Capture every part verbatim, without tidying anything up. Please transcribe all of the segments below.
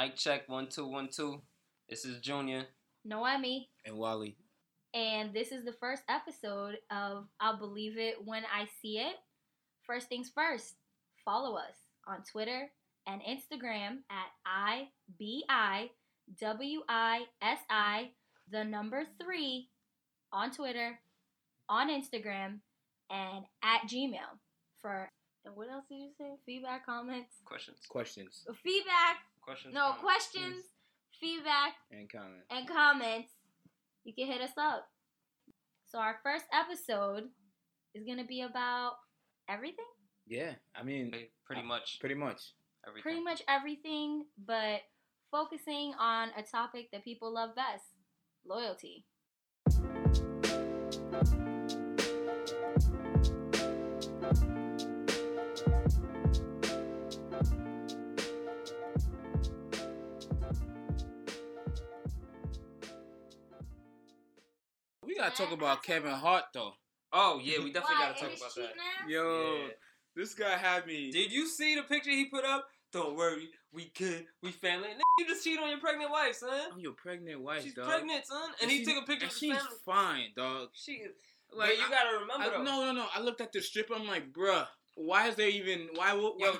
Mic check, one, two, one, two. This is Junior, Noemi, and Wally. And this is the first episode of I'll Believe It When I See It. First things first, follow us on Twitter and Instagram at I B I W I S I, the number three, on Twitter, on Instagram, and at Gmail for... And what else did you say? Feedback, comments? Questions. Questions. Feedback. Questions. No, comments. Questions, feedback. And comments. And comments. You can hit us up. So our first episode is going to be about everything? Yeah. I mean. Pretty much. Pretty much. Everything. Pretty much everything, but focusing on a topic that people love best. Loyalty. We gotta talk about Kevin Hart though. Oh yeah, we definitely Why, gotta talk about that. Now? Yo, yeah. This guy had me. Did you see the picture he put up? Don't worry, we good, we family. You just cheated on your pregnant wife, son. On oh, your pregnant wife, she's dog. She's pregnant, son. And, and he she, took a picture. And she's family. Fine, dog. She is. Like, you I, gotta remember. I, no, no, no. I looked at the stripper. I'm like, bruh. Why is there even why? Why, Yo,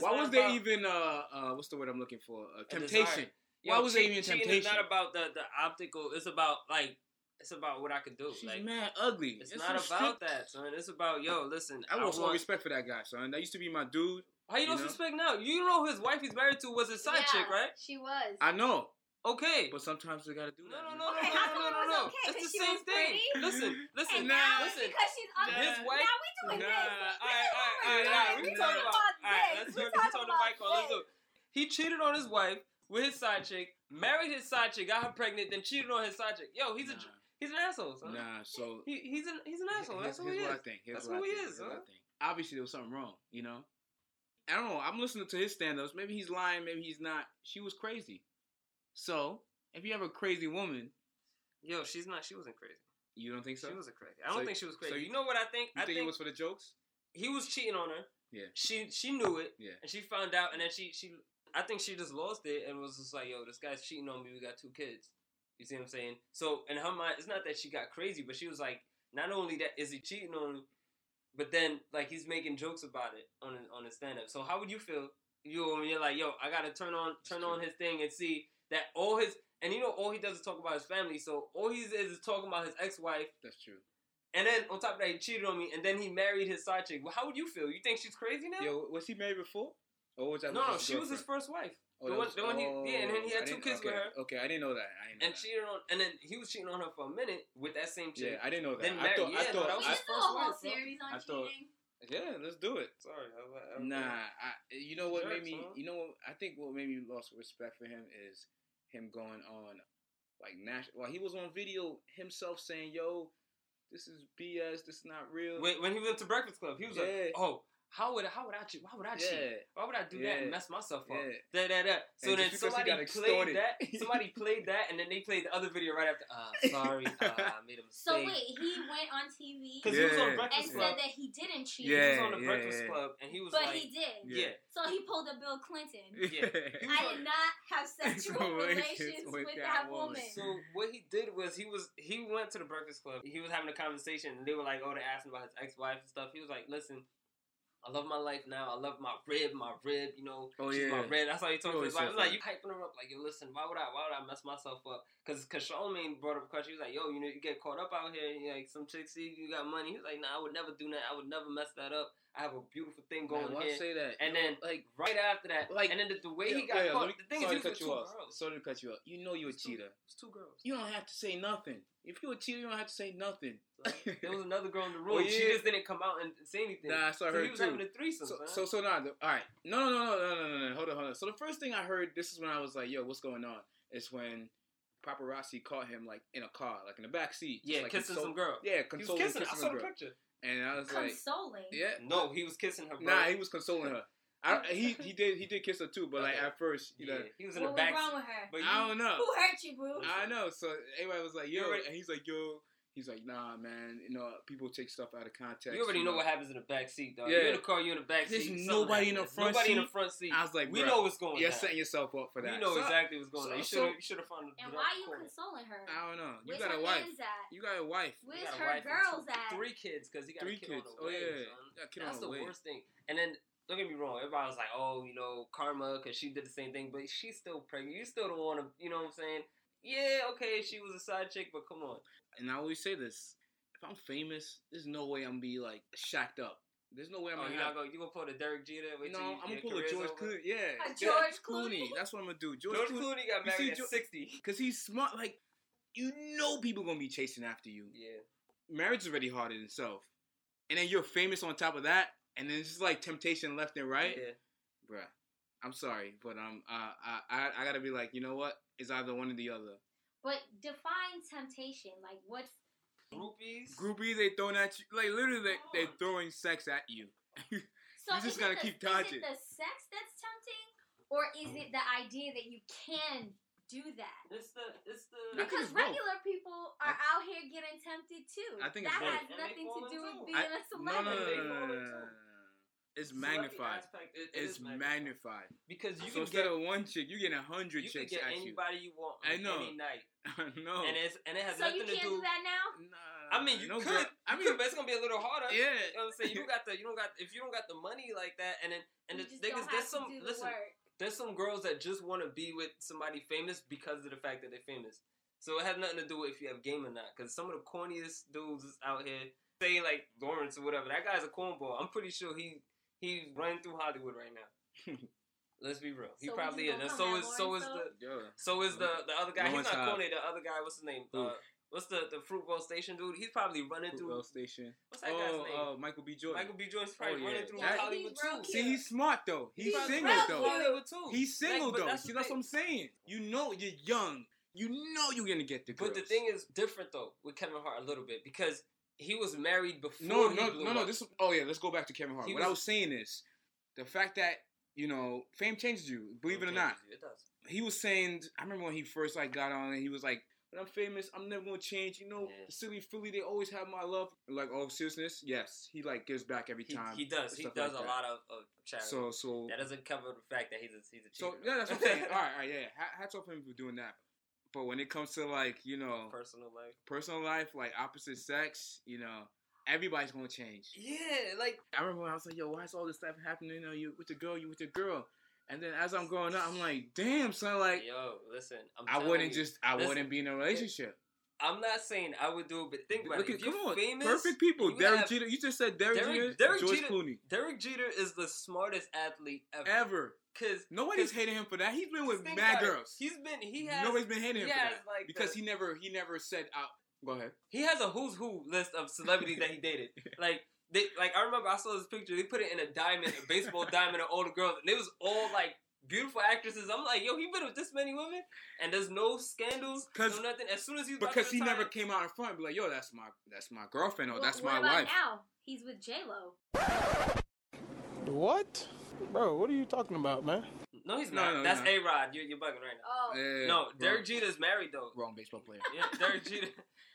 why was there about, even uh, uh what's the word I'm looking for? Uh, temptation. Yo, why was che- there even temptation? It's not about the, the optical. It's about like. It's about what I could do. She's like, mad ugly. It's, it's not about stri- that, son. It's about, yo, listen. I want some respect for that guy, son. That used to be my dude. How you don't know? Respect now? You know his wife he's married to was his side yeah, chick, right? She was. I know. Okay. But sometimes we gotta do no, that. No, no, no, okay, no, no, no, no, no. Okay, it's the same thing. Pretty? Listen, listen, and now, listen. Because she's ugly. His wife. Now we doing nah, this. All right, all right, all right. We talking about this. All right, let's do it. Let's talk to Michael. Let's do it. He cheated on his wife with his side chick, married his side chick, got her pregnant, then cheated on his side chick. Yo, he's a... He's an asshole, son. Nah, so... He, he's, an, he's an asshole. That's who he is. That's what I think. That's who he is, son. Obviously, there was something wrong, you know? I don't know. I'm listening to his stand-ups. Maybe he's lying. Maybe he's not. She was crazy. So, if you have a crazy woman... Yo, she's not... She wasn't crazy. You don't think so? She wasn't crazy. I don't so, think she was crazy. So you, you know what I think? You I think, think it was for the jokes? He was cheating on her. Yeah. She she knew it. Yeah. And she found out, and then she... she I think she just lost it and was just like, yo, this guy's cheating on me. We got two kids. You see what I'm saying? So, in her mind, it's not that she got crazy, but she was like, not only that is he cheating on me, but then, like, he's making jokes about it on his, on his stand-up. So, how would you feel you when you're like, yo, I got to turn on turn on his thing and see that all his... And you know, all he does is talk about his family, so all he is is talking about his ex-wife. That's true. And then, on top of that, he cheated on me, and then he married his side chick. Well, how would you feel? You think she's crazy now? Yo, was he married before? Or was that no, no, she was his first wife. Oh, the one, was, the one oh, he, yeah, and then he had two kids okay, with her. Okay, I didn't know that. I didn't know and that. cheated on, and then he was cheating on her for a minute with that same chick. Yeah, I didn't know that. Then I thought, yeah, I thought, no, that was his first wife. We did a whole series on I cheating. Thought, yeah, let's do it. Sorry, I, I nah. I, you know what jerks, made me? Huh? You know, what, I think what made me lost respect for him is him going on like national. Well, he was on video himself saying, "Yo, this is B S. This is not real." When, when he went to Breakfast Club, he was yeah. like, "Oh." How would how would I cheat? Why would I cheat? Yeah. Why would I do yeah. that and mess myself up? Yeah. Da, da, da. So and then somebody played that. Somebody played that, and then they played the other video right after. Uh, sorry, uh, I made a mistake. So wait, he went on T V because yeah. he was on Breakfast and Club and said that he didn't cheat. Yeah, he was on the yeah. Breakfast Club, and he was. But like, he did. Yeah. yeah. So he pulled a Bill Clinton. Yeah. I did not have sexual relations with, with that, that woman. woman. So what he did was he was he went to the Breakfast Club. He was having a conversation, and they were like, "Oh, they asked him about his ex-wife and stuff." He was like, "Listen. I love my life now. I love my rib, my rib, you know. Oh, she's yeah. my rib." That's how you talk to his wife. It's like, you hyping her up. Like, yo, listen, why would I why would I mess myself up? Because Charlamagne brought up a question. He was like, yo, you know, you get caught up out here. And like, some chicks see you got money. He was like, nah, I would never do that. I would never mess that up. I have a beautiful thing going on here. Say that? And yo, then, like, right after that, like, and then the, the way yo, he got yo, yo, caught, me, the thing sorry is, he was two off. girls. Sorry to cut you off. You know you're a cheater. It's two girls. You don't have to say nothing. If you're a cheater, you don't have to say nothing. Like, there was another girl in the room. Oh, yeah. She just didn't come out and say anything. Nah, I saw her too. So he was too. having a threesome, so, man. So, so, nah, the, all right. No, no, no, no, no, no, no, hold on, hold on. So the first thing I heard, this is when I was like, yo, what's going on? It's when paparazzi caught him, like, in a car, like, in the back seat. Yeah, like, kissing consol- some girl. Yeah, consoling he was kissing, kissing I saw the girl. picture. And I was consoling. like... Consoling? Yeah. No, he was kissing her, bro. Nah, he was consoling her. I, he he did he did kiss her too, but okay. like at first, you yeah. know, he was in the back. What was wrong with her? But you, I don't know. Who hurt you, boo? I know. So everybody was like, "Yo," and he's like, "Yo," He's like, nah, man. You know, people take stuff out of context. You already you know, know what happens in the back seat, though. Yeah. You're in the car, you're in the back There's seat. There's nobody in the front nobody seat. Nobody in the front seat. I was like, we know what's going on. You're down. Setting yourself up for that. You know so, exactly what's going so, on. You so, should have found And why are you consoling her? I don't know. You Where's got a wife. You got a wife. Where's her wife girls at? Three kids, because he got Three a kid kids. on the way. Oh, yeah. Got a kid That's on the, the way. worst thing. And then, don't get me wrong. Everybody was like, oh, you know, karma, because she did the same thing. But she's still pregnant. You still don't want to, you know what I'm saying? Yeah, okay, she was a side chick, but come on. And I always say this. If I'm famous, there's no way I'm going to be, like, shacked up. There's no way I'm oh, going to have... Go, you going to pull the Derek Jeter? No, I'm going to pull a George Clooney. Yeah. A George Clooney. That's what I'm going to do. George, George Clooney got married at George, sixty. Because he's smart. Like, you know people going to be chasing after you. Yeah. Marriage is already hard in itself. And then you're famous on top of that. And then it's just, like, temptation left and right. Yeah. Bruh. I'm sorry, but um, uh, I, I, I got to be like, you know what? It's either one or the other. But define temptation. Like, what's... Groupies? Groupies, they throwing at you. Like, literally, they, oh. they're throwing sex at you. So you just got to keep dodging. Is it the sex that's tempting? Or is it the idea that you can do that? It's the... It's the because it's regular both. people are I, out here getting tempted, too. I think that it's has both. nothing to do with being I, a celebrity. No, no, no, no, no, no. It's magnified. Aspect, it, it it's magnified. magnified. Because you so can instead get, of one chick, you get a hundred chicks at you. You can get anybody you, you want on I know. any night. I know. And, it's, and it has so nothing to do... So you can't do that now? Nah. I mean, you no could. Girl. I mean, could, but it's going to be a little harder. Yeah. You know what I'm saying? You don't got the, you don't got, if you don't got the money like that, and then, and the thing is, there's some, listen, the there's some girls that just want to be with somebody famous because of the fact that they're famous. So it has nothing to do with if you have game or not. Because some of the corniest dudes is out here, say like Lawrence or whatever, that guy's a cornball. I'm pretty sure he... He's running through Hollywood right now. Let's be real. He so probably is. So is so is the yeah. so is the, the other guy. Lawrence he's not corny. The other guy. What's his name? Uh, what's the the Fruitvale Station dude? He's probably running Fruitvale through. Fruitvale Station. What's that oh, guy's name? Oh, uh, Michael B. Jordan. Michael B. Jordan's probably oh, yeah. running through that, Hollywood too. Cute. See, he's smart though. He's, he's single though. Hollywood too. He's single like, though. That's See, that's what I'm saying. You know, you're young. You know, you're gonna get the girls. But the thing is different though with Kevin Hart a little bit because. He was married before. No, no, no, no. Up. This. Oh yeah, let's go back to Kevin Hart. He what was, I was saying is, the fact that you know fame changes you. Believe it or not, you, it does. He was saying. I remember when he first like got on, and he was like, "When I'm famous, I'm never gonna change." You know, yeah. the silly Philly, they always have my love. Like all oh, seriousness, yes, he like gives back every he, time. He does. He does like a that. lot of, of charity. So, so that doesn't cover the fact that he's a he's a cheater. So yeah, that's what I'm saying. all right, all right, yeah. Hats off him for doing that. But when it comes to, like, you know... Personal life. Personal life, like, opposite sex, you know, everybody's going to change. Yeah, like... I remember when I was like, yo, why is all this stuff happening? You know, you with the girl, you with the girl. And then as I'm growing up, I'm like, damn, son, like... Yo, listen, I'm I wouldn't you, just... I listen, wouldn't be in a relationship. I'm not saying I would do it, but think about Look it. At, come on, famous, perfect people. Derek have, Jeter. You just said Derek, Derek Jeter, Derek George Jeter, Clooney. Derek Jeter is the smartest athlete ever. Ever. Cause nobody's cause, hating him for that. He's been with mad girls. It. He's been he has nobody's been hating him for that like because the, he never he never said out. Go ahead. He has a who's who list of celebrities that he dated. Like they like I remember I saw this picture. They put it in a diamond, a baseball diamond of all the girls, and it was all like beautiful actresses. I'm like, yo, he been with this many women, and there's no scandals, no nothing. As soon as he's because he never came out in front and be like, yo, that's my that's my girlfriend or well, that's my wife. Now he's with J-Lo. What? Bro, what are you talking about, man? No, he's not. No, no, That's no. A-Rod. You're, you're bugging right now. Oh. Yeah, no, Derek wrong. Jeter's married, though. Wrong baseball player. Yeah, Derek Jeter.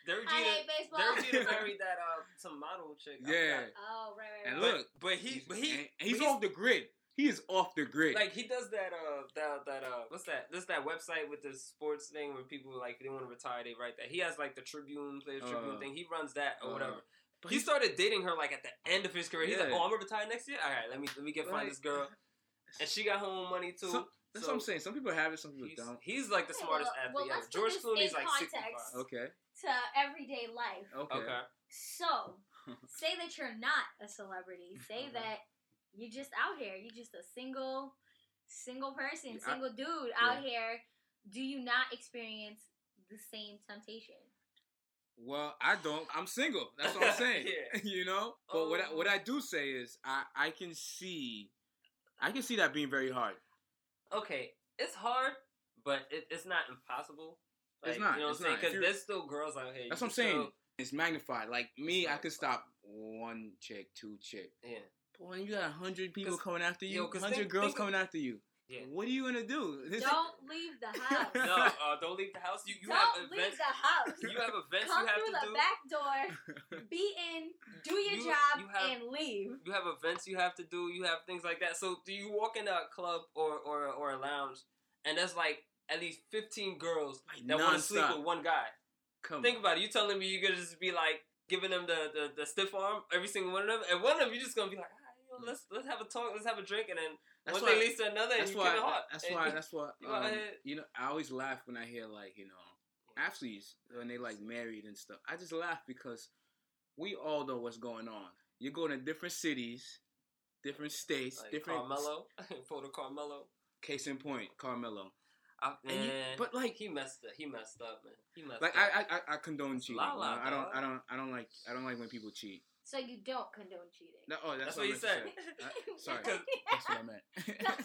Derek Jeter, I hate baseball. Derek Jeter married that, uh, some model chick. Yeah. Oh, right, right, right. And look. But, but he, but he, he's, but he's, he's off the grid. He is off the grid. Like, he does that, uh, that, that, uh, what's that? This, that website with the sports thing where people, like, they want to retire, they write that. He has, like, the Tribune, Players Tribune uh, thing. He runs that or uh, whatever. But he started dating her like at the end of his career. He's yeah. like, "Oh, I'm gonna retire next year. All right, let me let me get find like, this girl." And she got her own money too. Some, that's so what I'm saying. Some people have it, some people he's, don't. He's like the okay, smartest well, athlete. Well, George Clooney's like sixty-five. Okay. To everyday life. Okay. okay. So, say that you're not a celebrity. Say okay. that you're just out here. You're just a single, single person, I, single dude yeah. out here. Do you not experience the same temptation? Well, I don't. I'm single. That's what I'm saying. yeah. You know? But oh. what I, what I do say is I, I can see I can see that being very hard. Okay. It's hard, but it, it's not impossible. Like, it's not. You know what I'm saying? Because there's still girls out here. That's what I'm still... saying. It's magnified. Like, me, I could stop one chick, two chick. Yeah. But when you got a hundred people coming after you, a hundred girls think, coming after you. Yeah. What are you gonna do? This don't is... leave the house. No, uh, don't leave the house. You, you don't have events. Leave the house. You have events. Come you have to do. Come through the back door. Be in. Do your you, job you have, and leave. You have events you have to do. You have things like that. So do you walk in a club or or, or a lounge and there's like at least fifteen girls like that want to sleep with one guy? Come Think on. About it. You telling me you're gonna just be like giving them the, the the stiff arm every single one of them, and one of them you just gonna be like, all right, you know, let's let's have a talk, let's have a drink, and then. That's one why, thing leads to another, and you Kevin Hart. That's why. That's why. Um, you know, I always laugh when I hear like you know athletes when they like married and stuff. I just laugh because we all know what's going on. You're going to different cities, different states, like different. Carmelo, photo Carmelo. Case in point, Carmelo. I, and man, you, but like he messed up. He messed up, man. He messed like, up. Like I, I, I condone cheating. La, la, I don't, I don't, I don't like, I don't like when people cheat. So you don't condone cheating. No, oh, that's, that's what, what you said. I, sorry, that's what I meant.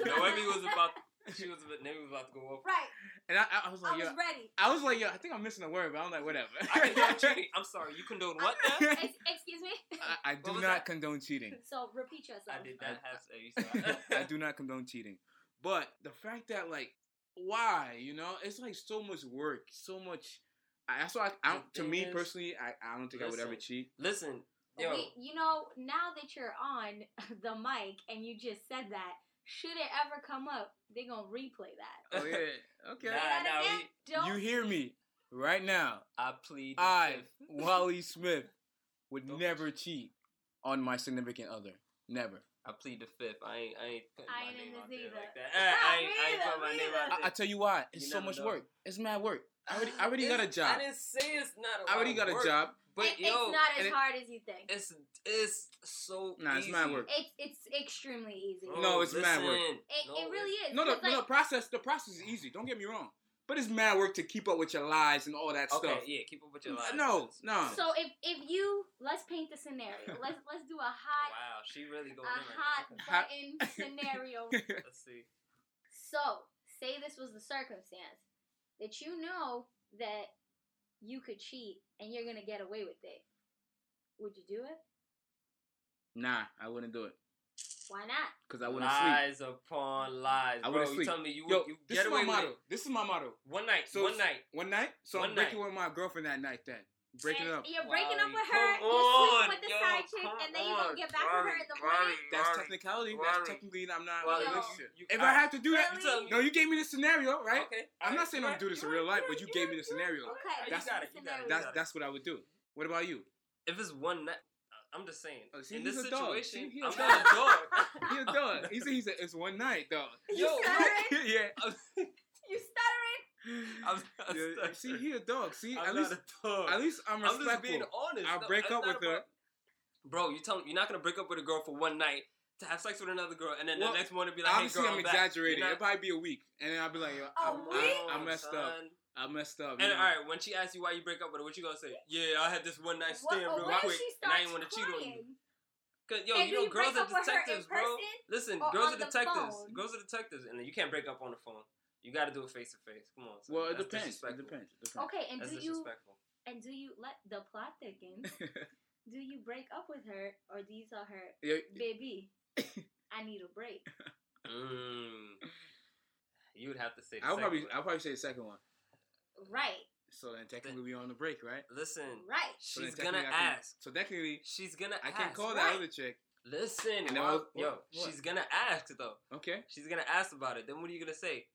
Noemi was about, she was, Noemi was about to go off. Right. And I, I was like, I yo, was ready. I was like, yo, I think I'm missing a word, but I'm like, whatever. I condone cheating. I'm sorry, you condone what now? Ex- excuse me. I, I do not that? condone cheating. So repeat yourself. I did that. I, I, I do not condone cheating, but the fact that like, why? You know, it's like so much work, so much. I, that's why I, I don't, to me is, personally, I, I don't think listen, I would ever cheat. Listen. We, you know, now that you're on the mic and you just said that, should it ever come up, they're going to replay that. Oh, yeah. Okay. nah, nah, we, Don't you hear me right now. I plead. I, Wally Smith, would Don't never cheat on my significant other. Never. I plead the fifth. I ain't, I ain't putting I my name out there like that. I, I ain't, I ain't putting my name out there. I, I tell you why. It's you so much know. work. It's mad work. I already, I already got a job. I didn't say it's not a lot I already got a work. job. But it, yo, it's not as it, hard as you think. It's it's so nah, easy. It's mad work. It's it's extremely easy. Bro, no, it's listen. mad work. It, no, it really is. No, the, no, like, the process the process is easy. Don't get me wrong, but it's mad work to keep up with your lies and all that okay, stuff. Okay, yeah, keep up with your lies. No, no. So if if you let's paint the scenario. Let's let's do a hot. Wow, she really going a hot right button hot. scenario. Let's see. So say this was the circumstance that you know that. You could cheat and you're gonna get away with it. Would you do it? Nah, I wouldn't do it. Why not? Because I wouldn't lies sleep. Lies upon lies. I wouldn't Bro, sleep. You telling me you, Yo, you this get is away my motto. With it. This is my motto. One night. So one night. One night? So one I'm night. breaking with my girlfriend that night then. Breaking and up. You're breaking wow, up with her, you're sleeping with the yo, side chick, and then you're gonna get back with her in the morning. That's technicality. That's technically I'm not in a relationship. If I have to do that, really? no, you gave me the scenario, right? Okay. I'm not saying I'm gonna do this in real life, but you gave me the scenario. Okay. That's, you got it. You got it. That's, that's what I would do. What about you? If it's one night, I'm just saying. Oh, see, in this situation, see, I'm not a dog. He's a dog. He said he said it's one night though. You stuttering? Yeah. You stuttering? I'm, I'm yeah, see, he a dog. See, I'm at least a dog. at least I'm respectful. I'm just being honest. I'll no, break up with her. Bro, you tell me you're not gonna break up with a girl for one night to have sex with another girl, and then well, the next morning be like, "Hey, girl, I'm, I'm exaggerating." Not... It'll probably be a week, and then I'll be like, "Yo, I, I, I messed son. up. I messed up." And all right, when she asks you why you break up with her, what you gonna say? Yeah, I had this one night stand what, real quick, and I didn't want to cheat on you. Cause yo, and you know, you girls are detectives, bro. Listen, girls are detectives. Girls are detectives, and you can't break up on the phone. You got to do it face to face. Come on. Son. Well, it depends. it depends. It depends. Okay, and that's do you and do you let the plot thicken? Do you break up with her or do you tell her, "Baby, I need a break"? Mm. You would have to say. The I'll probably. One. I'll probably say the second one. Right. So then technically we on the break, right? Listen. Right. So she's gonna can, ask. So technically she's gonna. I ask. can call that right. other chick. Listen, and well, was, yo, what? she's gonna ask though. Okay. She's gonna ask about it. Then what are you gonna say?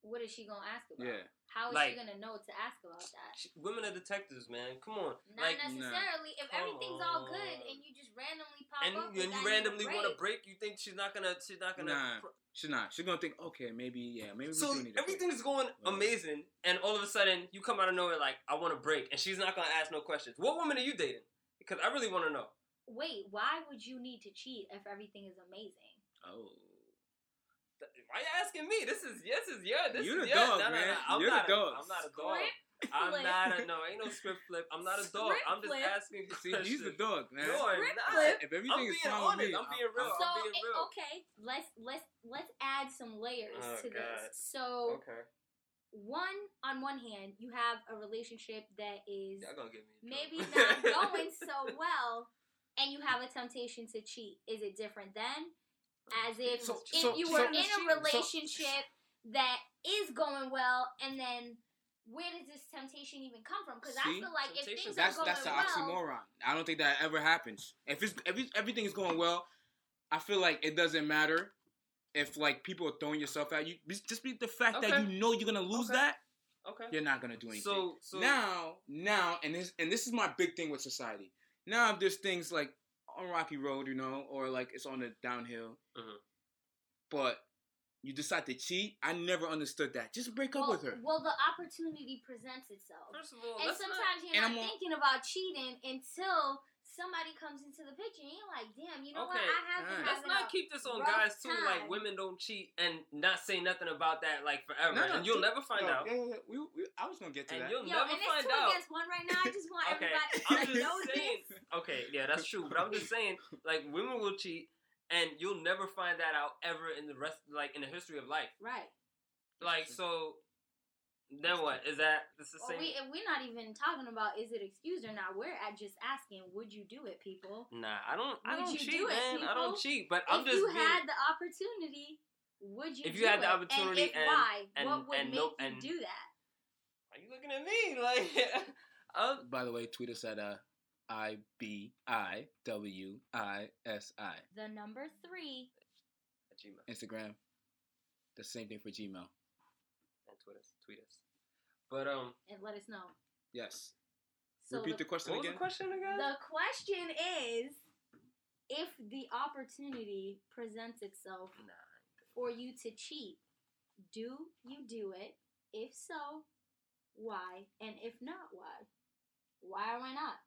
What is she gonna ask about? Yeah. How is like, she gonna know to ask about that? She, women are detectives, man. Come on. Not like, necessarily. Nah. If Come everything's on. all good and you just randomly pop and, up, and you randomly want to break, you think she's not gonna? She's not gonna. Nah, pro- she's not. She's gonna think, okay, maybe, yeah, maybe we so do need. So everything's going well, amazing, and all of a sudden you come out of nowhere like, I want to break, and she's not gonna ask no questions. What woman are you dating? Because I really want to know. Wait, why would you need to cheat if everything is amazing? Oh. Why you asking me? This is yes is yeah. This You're is the yeah. dog, no, no, man. No, no. I'm You're not the dog. I'm not a dog. Script I'm flip. not a no. Ain't no script flip. I'm not a dog. Script I'm just flip. asking. See, he's the dog, man. You're script not. Flip. If everything I'm is being honest, me, I'm, I'm being real. So I'm being real. It, okay, let's let's let's add some layers oh, to God. this. So okay. One, on one hand, you have a relationship that is gonna get me maybe not going so well, and you have a temptation to cheat. Is it different then? As if so, if so, you were so, in a relationship so, that is going well, and then where does this temptation even come from? Because I feel like temptation. if things that's, are going that's well... That's an oxymoron. I don't think that ever happens. If, it's, if it's, everything is going well, I feel like it doesn't matter if, like, people are throwing yourself at you. Just be the fact okay. that you know you're going to lose okay. that. Okay. You're not going to do anything. So, so now, now, and this, and this is my big thing with society. Now there's things like on Rocky Road, you know, or like it's on the downhill. Mm-hmm. But you decide to cheat. I never understood that. Just break up well, with her. Well, the opportunity presents itself. First of all, and sometimes not, you're not thinking on, about cheating until somebody comes into the picture and you're like, damn, you know okay. what? I have right. Let's not keep this on guys too. Time. Like women don't cheat and not say nothing about that like forever, no, no, and you'll dude, never find no, out. Yeah, yeah, yeah. We, we, I was gonna get to and that. You'll Yo, never and find out. It's two against one right now. I just want okay. everybody to know this. Okay, yeah, that's true. But I'm just saying, like women will cheat, and you'll never find that out ever in the rest, like in the history of life. Right. Like so. Then what? Is that the same? Well, we, we're not even talking about is it excused or not. We're at just asking, would you do it, people? Nah, I don't I would don't cheat, do man. It, I don't cheat, but I'm if just... If you being, had the opportunity, would you do it? If you had it? the opportunity and... and why? And, what would and, make no, you do that? Are you looking at me? Like... I'm, By the way, tweet us at uh, I B I W I S I. The number three. At Gmail. Instagram. The same thing for Gmail. Twitter, tweet us, but um, and let us know. Yes. So Repeat the, the question what again. What was the question again? The question is, if the opportunity presents itself nah. for you to cheat, do you do it? If so, why? And if not, why? Why or why not?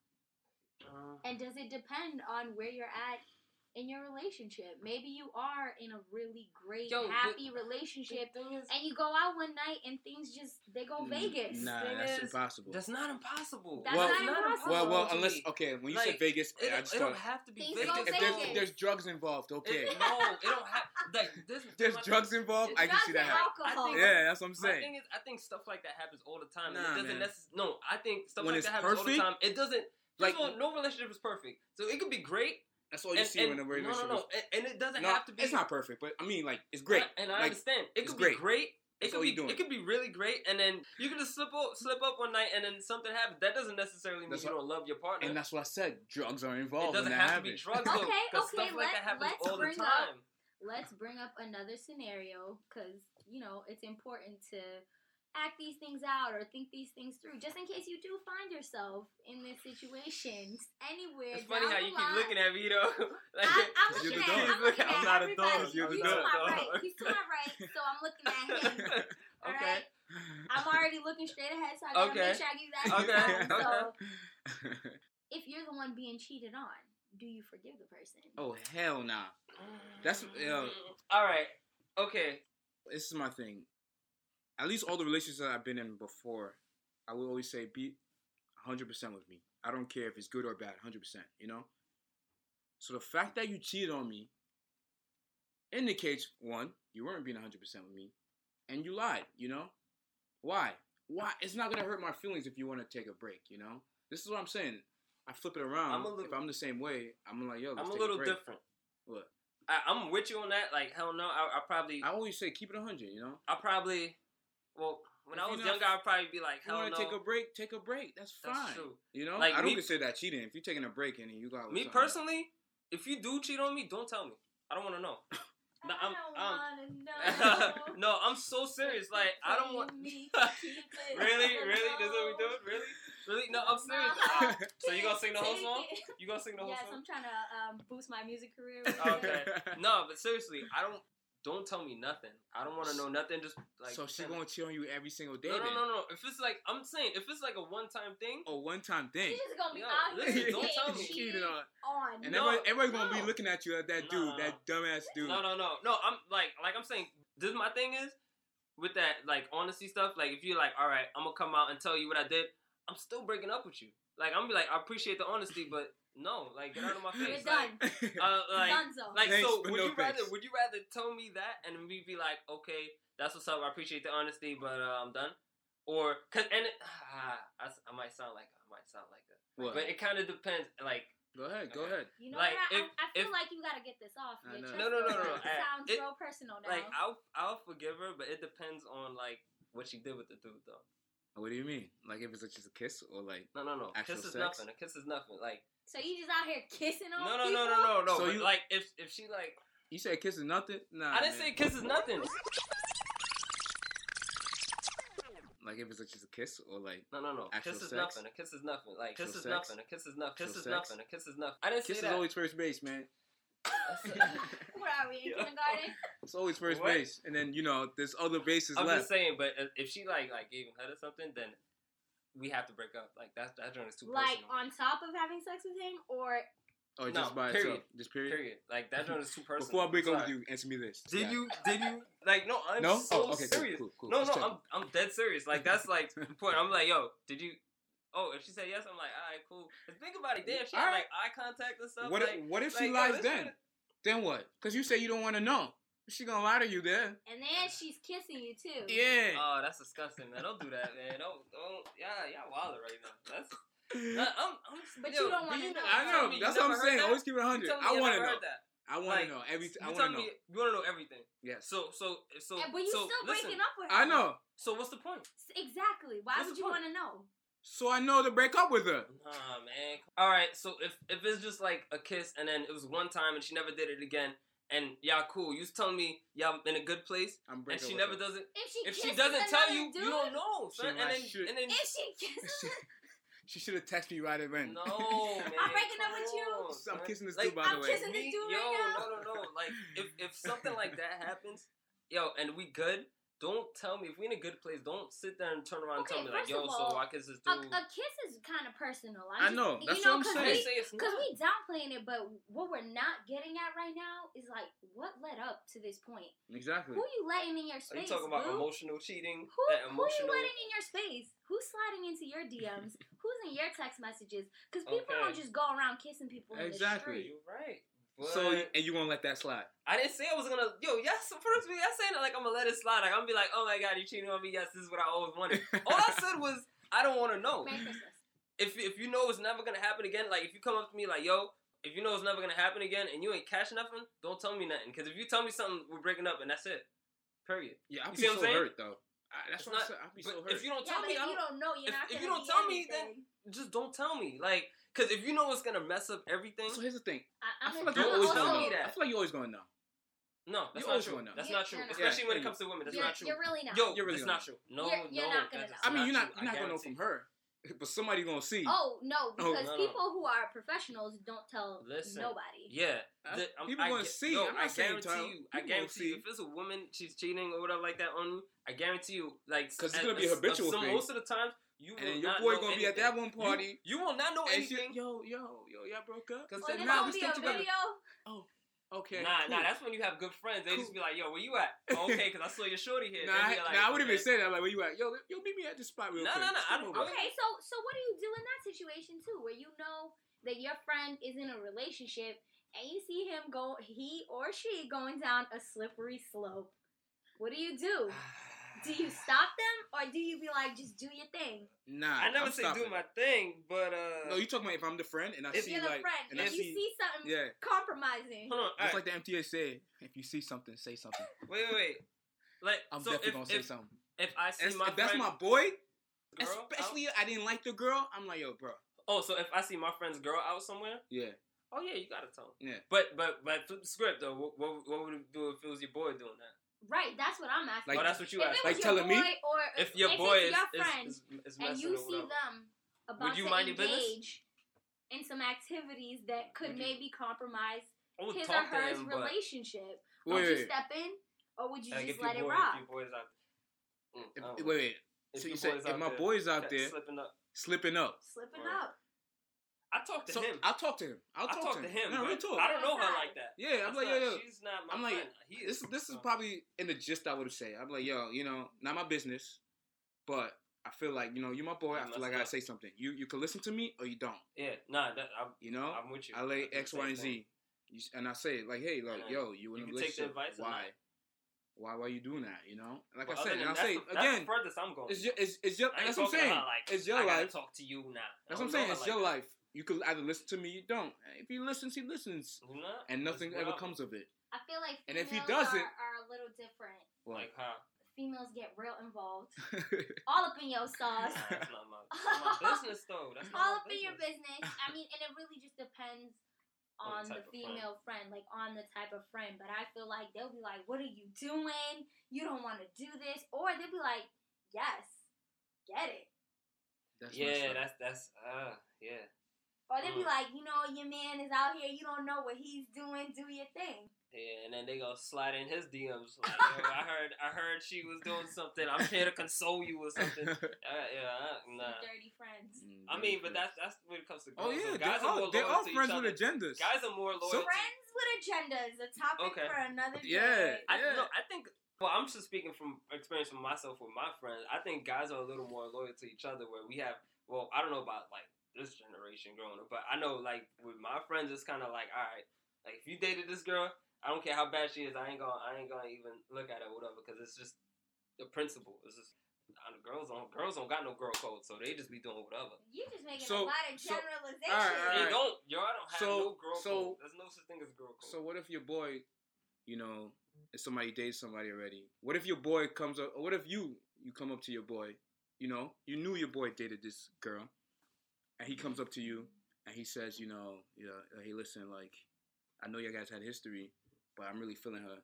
Uh, and does it depend on where you're at? In your relationship, maybe you are in a really great, Yo, happy the, relationship, the is, and you go out one night and things just they go Vegas. Nah, it that's is, impossible. That's not impossible. That's well, not impossible. Well, well, unless okay, when you like, say Vegas, it, I just it don't have to be Vegas. If, if, there's, if there's drugs involved, okay. It, no, it don't have like this. There's drugs involved. I can see that. Alcohol. I think, yeah, that's what I'm saying. The thing is, I think stuff like that happens all the time. Nah, it doesn't necessarily. No, I think stuff when like that happens perfect, all the time. It doesn't. Like all, no relationship is perfect, so it could be great. That's all you and, see and when a relationship. No, no, no, and, and it doesn't no, have to be. It's not perfect, but I mean, like, it's great. And I like, understand it could great. be great. It That's could all be. You're doing. It could be really great, and then you can just slip up, slip up one night, and then something happens. That doesn't necessarily mean that's you what, don't love your partner. And that's what I said. Drugs are involved. It doesn't have happens. to be drugs, though. Okay, okay. Stuff like let's, that happens let's all bring the time. Up, let's bring up another scenario because you know it's important to act these things out or think these things through, just in case you do find yourself in this situation anywhere. It's funny how you keep looking at me, though. Like, I, I'm looking at him. I'm, I'm not a dog. You're the dog. Right. He's to my right, so I'm looking at him. All okay. right? I'm already looking straight ahead, so I gotta okay. make sure I give that okay. time. So, okay. If you're the one being cheated on, do you forgive the person? Oh, hell nah. That's... Uh, all right. Okay. This is my thing. At least all the relationships that I've been in before, I will always say, be one hundred percent with me. I don't care if it's good or bad, one hundred percent, you know? So the fact that you cheated on me indicates, one, you weren't being one hundred percent with me, and you lied, you know? Why? Why? It's not going to hurt my feelings if you want to take a break, you know? This is what I'm saying. I flip it around. I'm a little, if I'm the same way, I'm like, yo, let's I'm take a little a break. different. What? I, I'm with you on that. Like, hell no. I, I probably... I always say, keep it one hundred, you know? I probably... Well, when if I was you know, younger, I'd probably be like, "Hell no!" You want to take a break? Take a break. That's fine. That's true. You know, like, I don't me, consider that cheating. If you're taking a break and you got me personally, that. If you do cheat on me, don't tell me. I don't want to know. No, I'm, I don't want to know. No, I'm so serious. Like I don't want. really, really, that's what we doing? Really, really? No, I'm serious. Uh, so you gonna sing the whole song? You gonna sing the whole yes, song? Yes, I'm trying to um, boost my music career. Okay. No, but seriously, I don't. Don't tell me nothing. I don't want to know nothing. Just like so, she gonna cheat on you every single day. No, no, no, no. If it's like I'm saying, if it's like a one-time thing, a one-time thing, she's just gonna be yo, out listen, here. Don't tell me cheated on. on. And no, everybody, everybody's no. gonna be looking at you at that no, dude, no, no. that dumbass dude. No, no, no, no. I'm like, like I'm saying, this is my thing is with that like honesty stuff. Like if you're like, all right, I'm gonna come out and tell you what I did. I'm still breaking up with you. Like I'm gonna be like, I appreciate the honesty, but. No, like get out of my face. You're like, done. Uh, like, like thanks, so. Would no you thanks. rather? Would you rather tell me that and me be like, okay, that's what's up. I appreciate the honesty, but uh, I'm done. Or cause and it, ah, I, I might sound like I might sound like that, but it kind of depends. Like Go ahead, go okay. ahead. You know like, what? I, if, I feel if, like you gotta get this off. No, no, no, no, no. It sounds it, so personal now. Like, I'll, I'll forgive her, but it depends on, like, what she did with the dude, though. What do you mean? Like, if it's like just a kiss or, like, no, no, no. Actual kiss is sex? Nothing. A kiss is nothing. Like, so you just out here kissing on no, no, people? No, no, no, no, no. So you, like, if if she, like... You said kiss is nothing? Nah, I didn't man. say kiss is nothing. Like, if it's like just a kiss or, like, no, no, no. Actual kiss is sex? Nothing. A kiss is nothing. Like, kiss is nothing. A kiss is nothing. Kiss is nothing. A kiss is nothing. I didn't kiss say that. Kiss is always first base, man. Where are we, in Yo. kindergarten? It's always first what? base. And then, you know, there's other bases I'm left. I'm just saying, but if she, like, like gave him head or something, then we have to break up. Like, that, that joint is too like, personal. Like, on top of having sex with him, or... Or no, just by period. itself? Just period? Period. Like, that joint is too personal. Before I break up with you, answer me this. Did yeah. you, did you, like, no, I'm no? so oh, okay, serious. Cool, cool, cool. No, Let's no, I'm, I'm dead serious. Like, that's, like, important. I'm like, yo, did you... Oh, if she said yes, I'm like, all right, cool. And think about it. Damn, she had, like, eye contact and stuff. What if, like, what if she like, lies yo, then? Gonna... Then what? Because you say you don't want to know. She going to lie to you then. And then she's kissing you, too. Yeah. Oh, that's disgusting, man. Don't do that, man. Don't, don't. Y'all, y'all wilder right now. That's... Nah, I'm, I'm, but yo, you don't want to know. I know. Me, that's what I'm saying. That? Always keep it one hundred. I want to know. That. I want to like, know everything. I want to know. Me, you want to know everything. Yeah. So, so, so. Yeah, but you so, still listen, breaking up with her. I know. So what's the point? Exactly. Why what's would you want to know? So I know to break up with her. Nah, man. All right. So if if it's just like a kiss and then it was one time and she never did it again and y'all cool, you was telling me y'all in a good place. I'm breaking. And she never doesn't. If she if she doesn't tell you, you don't know. And then and then if she kisses. She should have texted me right away. No, man. I'm breaking up with you. So I'm kissing this like, dude, by I'm the way. I'm kissing this dude yo, right now. No, no, no. Like, if, if something like that happens, yo, and we good, don't tell me. If we in a good place, don't sit there and turn around okay, and tell me, like, yo, all, so I kiss this dude. A, a kiss is kind of personal. I, just, I know. That's you know, what I'm saying. Because we, we downplaying it, but what we're not getting at right now is, like, what led up to this point? Exactly. Who you letting in your space, Are you talking about dude? emotional cheating? Who, that emotional... who you letting in your space? Who's sliding into your D Ms? Who's in your text messages? Because people okay. don't just go around kissing people exactly. in the street. You're right. But so, and you won't let that slide? I didn't say I was going to... Yo, yes, first thing I said, like, I'm going to let it slide. Like, I'm going to be like, oh, my God, you cheating on me. Yes, this is what I always wanted. All I said was, I don't want to know. If if you know it's never going to happen again, like, if you come up to me like, yo, if you know it's never going to happen again and you ain't catch nothing, don't tell me nothing. Because if you tell me something, we're breaking up and that's it. Period. Yeah, I'll be so hurt, though. I, that's what I'm saying. I'd be so hurt. If you don't tell yeah, me, if I don't, you don't know, you're if, not if you don't tell anything. me, then just don't tell me. Like, because if you know it's gonna mess up everything. So here's the thing. I, I, I feel like you always gonna know. I feel like you always gonna know. No, that's not true. That's not true, especially when it comes to women. That's not true. You're really not. Yo, you're really not true. No, no, you're not gonna know. I mean, you're not. You're not gonna know from her. But somebody gonna see. Oh no, because oh, no, people no. who are professionals don't tell Listen, nobody. Yeah, the, people I, gonna I, see. Yo, I'm not I guarantee saying, you. I guarantee you, if it's a woman, she's cheating or whatever like that on you. I guarantee you, like, because it's gonna be a habitual some, thing. Most of the times, you and will your not boy know gonna anything. be at that one party. You, you will not know anything. She, yo, yo, yo, y'all broke up. Because well, now nah, we still together. Oh. Okay. Nah, cool. nah, that's when you have good friends. They cool. just be like, yo, where you at? Oh, okay, because I saw your shorty here. Nah, like, nah I wouldn't okay. even say that. I'm like, where you at? Yo, yo, meet me at the spot real nah, quick. Nah, nah, I don't know. Okay, so, so what do you do in that situation, too, where you know that your friend is in a relationship and you see him go, he or she going down a slippery slope? What do you do? Do you stop them or do you be like, just do your thing? Nah, I never I'm say stopping. do my thing, but uh, no, you talking about if I'm the friend and I if see you're the like, friend, and if I you see, see something yeah. compromising. Hold on, it's right. like the M T A said: if you see something, say something. Wait, wait, wait. Like I'm so definitely if, gonna say if, something. If I see As, my if friend, that's my boy, girl, especially out? I didn't like the girl. I'm like, yo, bro. Oh, so if I see my friend's girl out somewhere, yeah. Oh yeah, you gotta tell him. Yeah, but but but flip the script though. What what, what would it do if it was your boy doing that? Right, that's what I'm asking. Like, oh, that's what you if asked. Like telling me, or if, if your if boy it's your friend is, is, is and you see up. them about would you to mind engage in some activities that could maybe compromise his or her relationship, wait, would you wait, step in or would you like just let boy, it rock? If boys out there, if, wait, wait. If so you said if my boy is out there slipping up, slipping up, slipping right. up. I talk to so him. I'll talk to him. I'll talk, talk to him. him no, we'll talk. I don't know her like that. Yeah, I'm That's like, not, yo, yo. She's not my I'm friend. Like, he is, this, this is probably in the gist I would say. I'm like, yo, you know, not my business, but I feel like, you know, you're my boy. I feel like I gotta say something. You you can listen to me or you don't. Yeah, nah, that, I'm, you know, I'm with you. I lay X, Y, and Z. You, and I say, like, hey, like, yo, you in a relationship. Why? Why why are you doing that, you know? Like well, I said, and I say, the, again... That's the furthest I'm going. It's your, it's, it's your, that's what I'm saying. Like, it's your I life. I gotta talk to you now. That's what I'm saying. It's like your that. life. You could either listen to me, you don't. If he listens, he listens, mm-hmm. and nothing That's ever what comes of it. I feel like and if he doesn't, are, are a little different. Like how? Females get real involved. All up in your sauce. Nah, that's not my, that's my business, though. That's not All up business. in your business. I mean, and it really just depends on the, the female friend. friend, like on the type of friend. But I feel like they'll be like, what are you doing? You don't want to do this. Or they'll be like, yes, get it. That's yeah, that's, that's, uh, yeah. Or they'll mm. be like, you know, your man is out here. You don't know what he's doing. Do your thing. Yeah, and then they go slide in his D Ms like, yo, I heard, I heard she was doing something. I'm here to console you or something. Uh, yeah, I, nah. Dirty friends. Mm, I mean, but that's that's when it comes to girls. Oh yeah, so guys they're are all, more they're all friends with agendas. Guys are more loyal. So, friends with agendas, a topic okay. for another day. Yeah, I, yeah. No, I think. Well, I'm just speaking from experience from myself with my friends. I think guys are a little more loyal to each other. Where we have, well, I don't know about like this generation growing up, but I know like with my friends, it's kind of like, all right, like if you dated this girl. I don't care how bad she is. I ain't gonna. I ain't gonna even look at her, or whatever. Because it's just the principle. It's just uh, girls don't. Girls don't got no girl code, so they just be doing whatever. You just making so, a lot of generalizations. So, all right, all right. They don't. Yo, I don't have so, no girl so, code. There's no such thing as girl code. So what if your boy, you know, if somebody dates somebody already? What if your boy comes up? Or what if you you come up to your boy? You know, you knew your boy dated this girl, and he comes up to you and he says, you know, you know, hey, listen, like, I know you guys had history. But I'm really feeling her.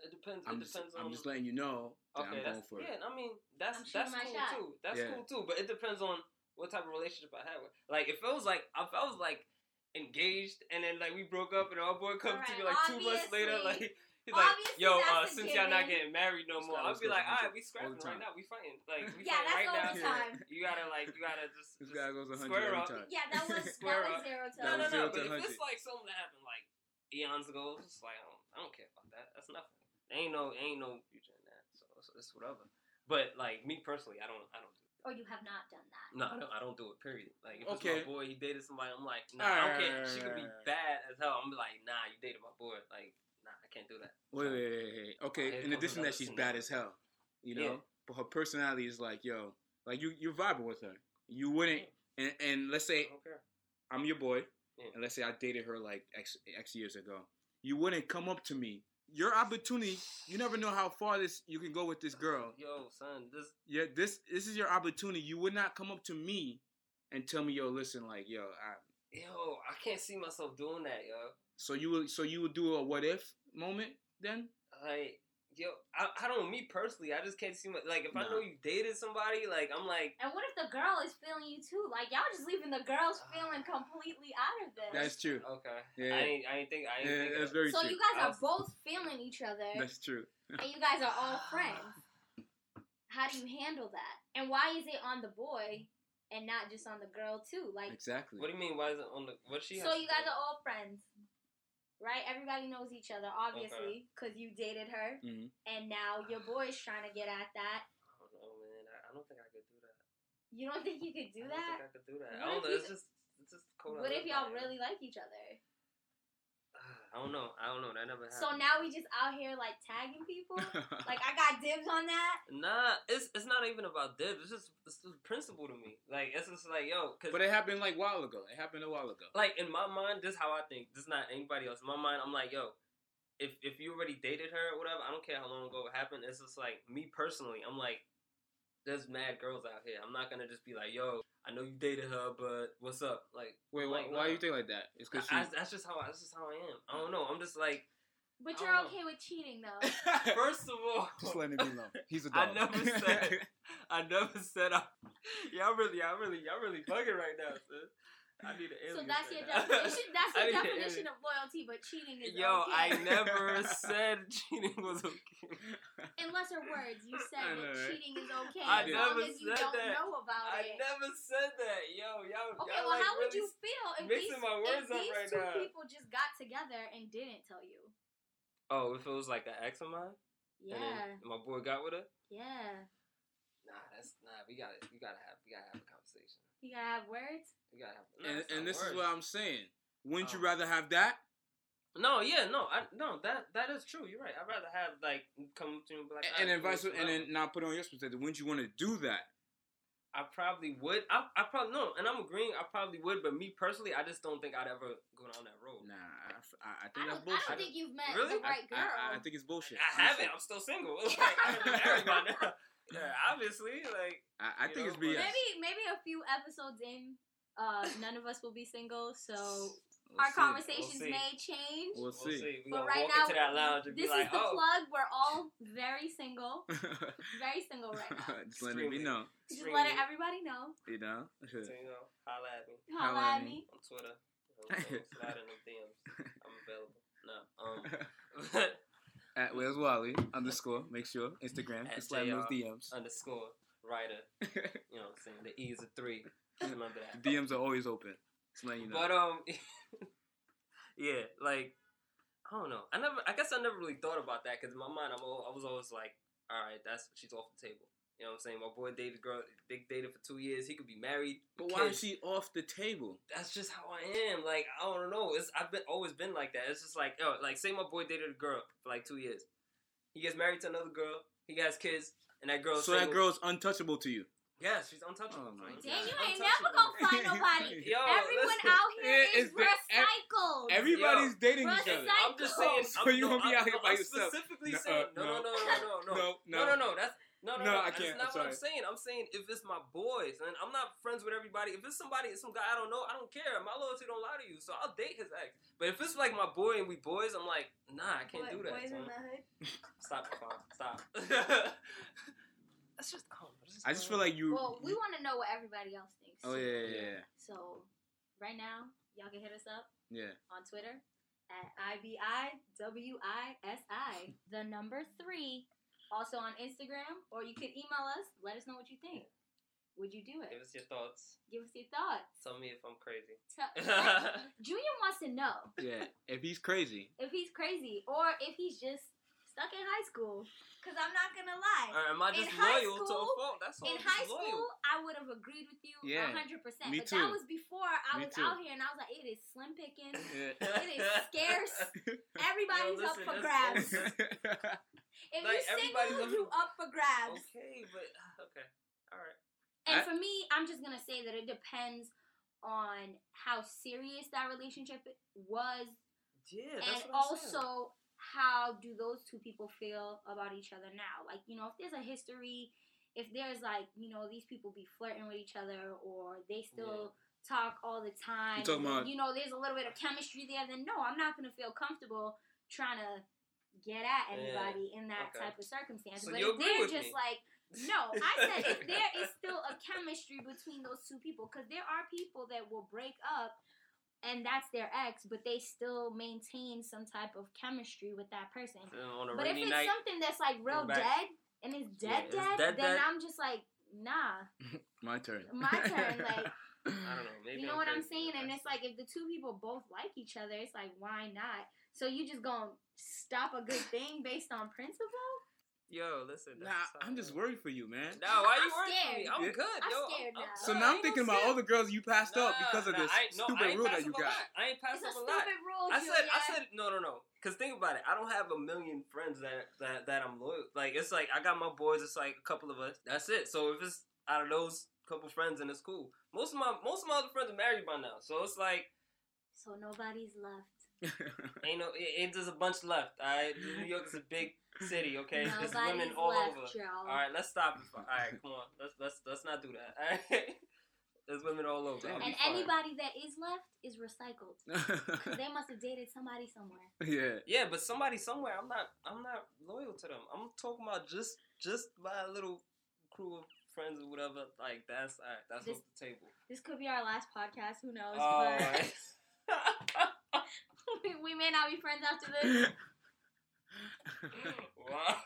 It depends. I'm it just, depends on. I'm just letting you know that okay, I'm going for it. Yeah, I mean that's that's cool shot. too. That's yeah. cool too. But it depends on what type of relationship I had with. Like if it was like if I was like engaged and then like we broke up and our boy comes right, to me like obviously. two months later like he's obviously like yo uh, since given. y'all not getting married no more I'll be like all right we scrapping right now we fighting like we yeah, fighting right now time. you gotta like you gotta just, just square up time. yeah that was square up zero to no no no but if it's like something that happened like. Eons ago, it's just like I don't, I don't care about that. That's nothing. Ain't no, ain't no future in that. So, so it's whatever. But like me personally, I don't, I don't do. It. Or you have not done that. No, I don't. I don't do it. Period. Like if okay. it's my boy, he dated somebody. I'm like, nah, I don't care. She could be bad as hell. I'm like, nah, you dated my boy. Like, nah, I can't do that. Wait, so, wait, wait, wait. Okay. In addition to that, she's bad as hell. You know, yeah. But her personality is like, yo, like you, you're vibing with her. You wouldn't, yeah. and and let's say, I'm your boy. Yeah. And let's say I dated her like X, X years ago. You wouldn't come up to me. Your opportunity. You never know how far this you can go with this girl. Yo, son, this yeah, this this is your opportunity. You would not come up to me and tell me, yo, listen, like, yo, I, yo, I can't see myself doing that, yo. So you would, so you would do a what if moment then? Like, yo, I, I don't. Me personally, I just can't see my like. If nah. I know you dated somebody, like I'm like. And what if the girl is feeling you too? Like y'all just leaving the girl's feeling completely out of this. That's true. Okay. Yeah. I ain't. I ain't think. I ain't yeah, think that's of, very so true. So you guys are was, both feeling each other. That's true. And you guys are all friends. How do you handle that? And why is it on the boy and not just on the girl too? Like exactly. What do you mean? Why is it on the? What she? So you guys are all friends. Right? Everybody knows each other, obviously, because okay. you dated her, mm-hmm. and now your boy's trying to get at that. I don't know, man. I don't think I could do that. You don't think you could do I that? I don't think I could do that. What I don't know. You, it's just, it's just cold. What if y'all really like each other? I don't know. I don't know. That never happened. So now we just out here, like, tagging people? Like, I got dibs on that? Nah, it's it's not even about dibs. It's just, it's just principle to me. Like, it's just like, yo. Cause but it happened, like, a while ago. It happened a while ago. Like, in my mind, this is how I think. This is not anybody else. In my mind, I'm like, yo, if, if you already dated her or whatever, I don't care how long ago it happened. It's just like, me personally, I'm like, there's mad girls out here. I'm not going to just be like, yo, I know you dated her, but what's up? Like, wait, why, like, why do you think like that? It's because she... That's just how I, that's just how I am. I don't know. I'm just like... But you're okay know. with cheating, though. First of all... Just letting me know. He's a dog. I never said... I never said... I, y'all really, y'all really, y'all really bugging right now, sis. I need an alias. So that's right your now. definition. That's your definition of loyalty, but cheating is Yo, okay. I never said cheating was okay. In lesser words, you said know, that right? cheating is okay I as never long as you don't that. know about I it. I never said that. Yo, y'all. Okay, y'all well, like how really would you feel if these, my words if these up right two now. people just got together and didn't tell you? Oh, if it was like an ex of mine, yeah, and then my boy got with her, yeah. Nah, that's nah. We gotta, we gotta have, we gotta have a conversation. You gotta have words. You gotta have. No, and and this words. is what I'm saying. Wouldn't um, you rather have that? No, yeah, no, I no that that is true. You're right. I'd rather have like come to me like and, and advice, and then now put on your perspective. Wouldn't you want to do that? I probably would. I, I probably no, and I'm agreeing. I probably would, but me personally, I just don't think I'd ever go down that road. Nah, I, I think I that's bullshit. I don't think you've met really? the right girl. I, I, I think it's bullshit. I haven't. I'm still single. Like, I haven't been married by now. Yeah, obviously. Like, I, I think know, it's B S. Maybe, maybe a few episodes in, uh, none of us will be single, so. We'll Our see. conversations we'll may change. We'll see. We're but right now, that lounge and this be like, is the oh. plug. We're all very single. Very single right now. Just letting me know. Just Streaming. letting everybody know. You know? So, you know, holla at me. Holla, holla at me. On Twitter. Slide in the D Ms. I'm available. No. Um. At Where's Wally, underscore, make sure. Instagram. At slide in those D Ms. Underscore, writer. You know what I'm saying? The E's are three. Remember that. D Ms are always open. So you know. But um, yeah, like I don't know. I never. I guess I never really thought about that because in my mind, I'm. All, I was always like, all right, that's she's off the table. You know what I'm saying? My boy dated girl, big dated for two years. He could be married. But kids. Why is she off the table? That's just how I am. Like I don't know. It's I've been always been like that. It's just like yo, like say my boy dated a girl for like two years. He gets married to another girl. He has kids, and that girl. So single. That girl's untouchable to you. Yeah, she's untouchable. Oh Damn, you ain't never gonna find nobody. Yo, Everyone listen. out here yeah, is recycled. The, everybody's Yo, dating each other. I'm just saying. So I'm, you won't no, be out here by I'm yourself. Specifically no, saying no, no, no, no, no, no, no, no, no, no. That's no, no, no. no I can't. That's not I'm what I'm saying. I'm saying if it's my boys, and I'm not friends with everybody. If it's somebody, some guy I don't know, I don't care. My loyalty don't lie to you, so I'll date his ex. But if it's like my boy and we boys, I'm like, nah, I can't what, do that. Boys in the hood. Stop, stop. That's just, I don't know. That's just I just feel like you... Well, we want to know what everybody else thinks. Oh, yeah, yeah, yeah. So, right now, y'all can hit us up. Yeah. On Twitter at I B I W I S I, the number three. Also on Instagram, or you could email us. Let us know what you think. Would you do it? Give us your thoughts. Give us your thoughts. Tell me if I'm crazy. Tell, Junior wants to know. Yeah, if he's crazy. If he's crazy, or if he's just... stuck in high school, because I'm not going to lie. Or am I just loyal school, to a fault? That's all. In high loyal. school, I would have agreed with you yeah. one hundred percent. Me but too. That was before I me was too. out here, and I was like, it is slim picking. Yeah. It is scarce. Everybody's Yo, listen, up for grabs. If like, you're single, you up for grabs. Okay, but, okay. All right. And I, for me, I'm just going to say that it depends on how serious that relationship was. Yeah, that's and what I'm also... saying. How do those two people feel about each other now? Like, you know, if there's a history, if there's like, you know, these people be flirting with each other or they still yeah. talk all the time. You're talking about, you know, there's a little bit of chemistry there, then no, I'm not going to feel comfortable trying to get at anybody yeah. in that okay. type of circumstance. So but if they're just me. like, no, I said if there is still a chemistry between those two people, because there are people that will break up and that's their ex, but they still maintain some type of chemistry with that person. But if it's night, something that's like real dead, and it's dead yeah, dead, it's dead, then dead. I'm just like, nah. My turn. My turn. Like, I don't know. Maybe you know I'm what I'm saying? And it's like, if the two people both like each other, it's like, why not? So you just gonna stop a good thing based on principle? Yo, listen. Nah, I'm just worried for you, man. No, why are you worried for me? I'm good, I'm yo. Scared I'm, now. I'm, so now I'm thinking about all the girls you passed nah, up because of nah, this I, no, stupid rule that you got. I ain't passed up a lot. Rule, I said, I said, no, no, no. Because think about it. I don't have a million friends that, that, that I'm loyal. Like, it's like, I got my boys. It's like a couple of us. That's it. So if it's out of those couple friends, then it's cool. Most of my, most of my other friends are married by now. So it's like. So nobody's left. ain't no, ain't there's a bunch left. All right, New York is a big city. Okay, Nobody's there's women all left, over. Y'all. All right, let's stop it. All right, come on, let's let's let's not do that. All right, there's women all over. That'll and anybody that is left is recycled. Cause they must have dated somebody somewhere. Yeah, yeah, but somebody somewhere. I'm not. I'm not loyal to them. I'm talking about just just my little crew of friends or whatever. Like that's all right, that's this, off the table. This could be our last podcast. Who knows? Oh, but... we may not be friends after this. Wow.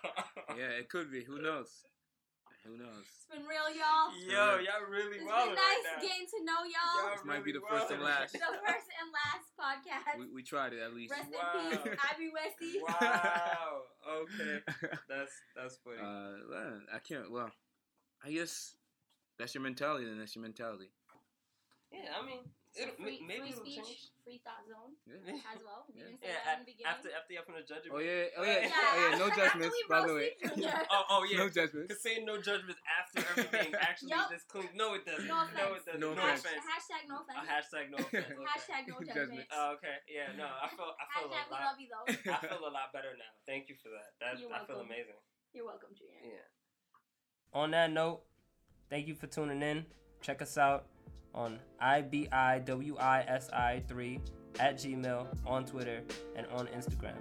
Yeah, it could be. Who knows? Who knows? It's been real, y'all. Yo, y'all yeah. really well. It's been nice right getting to know y'all. y'all this really might be the wild. first and last. The first and last podcast. We, we tried it at least. Rest wow. in peace, I B I W I S I three. Wow. Okay. That's that's funny. Uh, I can't. Well, I guess that's your mentality. Then that's your mentality. Yeah, I mean. So free, maybe free speech, change. Free thought zone as well. We yeah. didn't say yeah, that in the beginning. After, after y'all finna judge it. Oh, yeah. Oh, yeah. yeah. Oh, yeah. No judgments, by the way. oh, oh, yeah. No judgments. Because saying no judgments after everything actually yep. just clean. No, it doesn't. No, no it doesn't. No, no offense. offense. Hashtag no offense. Uh, hashtag no offense. Okay. Hashtag no judgments. Oh, okay. Yeah, no. I feel, I feel a lot. Hashtag we love you, though. I feel a lot better now. Thank you for that. That You're I welcome. feel amazing. You're welcome, Julian. Yeah. On that note, thank you for tuning in. Check us out on I B I W I S I three at Gmail, on Twitter, and on Instagram.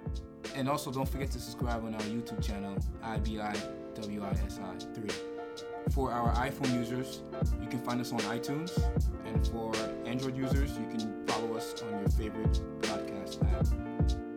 And also, don't forget to subscribe on our YouTube channel, I B I W I S I three. For our iPhone users, you can find us on iTunes. And for Android users, you can follow us on your favorite podcast app.